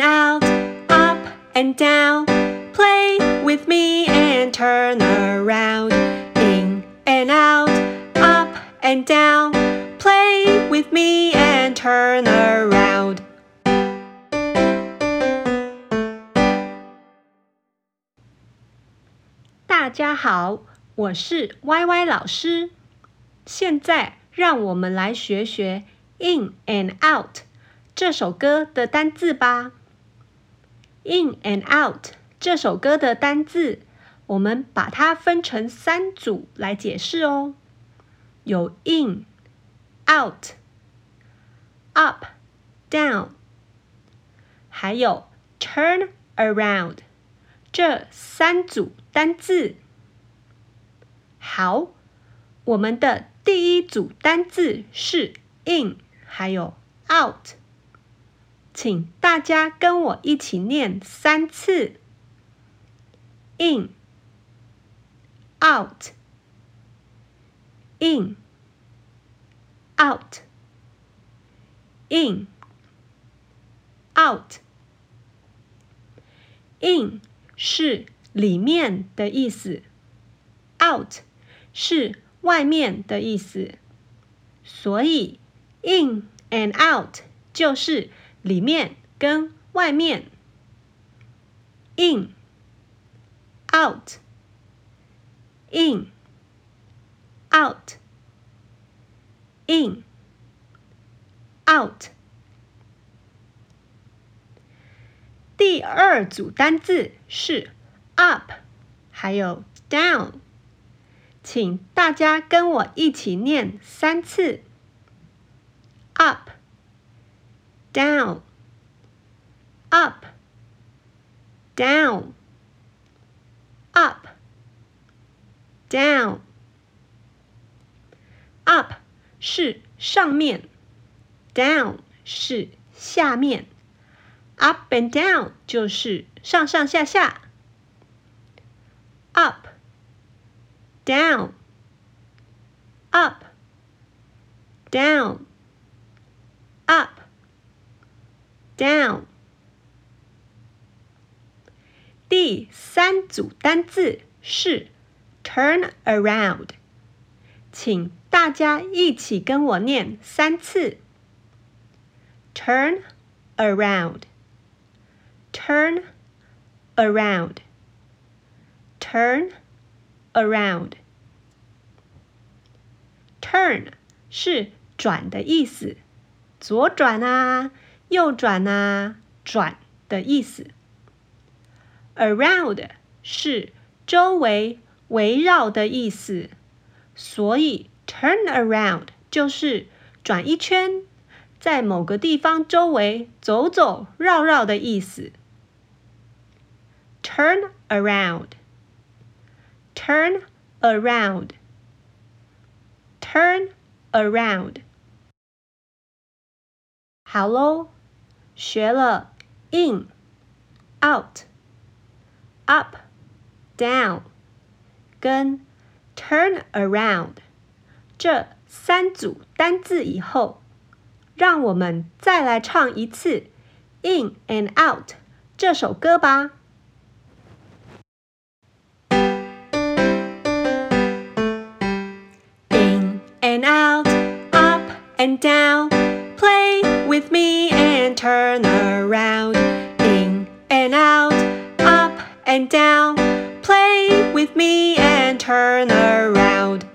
and out, up and down, play with me and turn around. In and out, up and down, play with me and turn around. 大家好，我是 YY 老师。现在让我们来学学 In and Out 这首歌的单字吧。In and Out 这首歌的单字，我们把它分成三组来解释哦。有 In、Out、Up、Down， 还有 Turn Around 这三组单字。好，我们的第一组单字是 in 还有 out， 请大家跟我一起念三次 in out in out in out。 in 是里面的意思， out 是外面的意思，所以 in and out 就是里面跟外面。 in out in out in out。 第二组单字是up 还有 down， 请大家跟我一起念三次 up down up down up down。 up 是上面， down 是下面， up and down 就是上上下下。up down up down up down。 第三组单字是 turn around， 请大家一起跟我念三次 turn around turn around turn around。 turn 是转的意思，左转啊，右转啊，转的意思。 around 是周围，围绕的意思，所以 turn around 就是转一圈，在某个地方周围走走绕绕的意思。 turn around turn around turn around。 好咯，学了 in out up down 跟 turn around 这三组单字以后，让我们再来唱一次 in and out 这首歌吧。And down, play with me and turn around. In and out, up and down, play with me and turn around.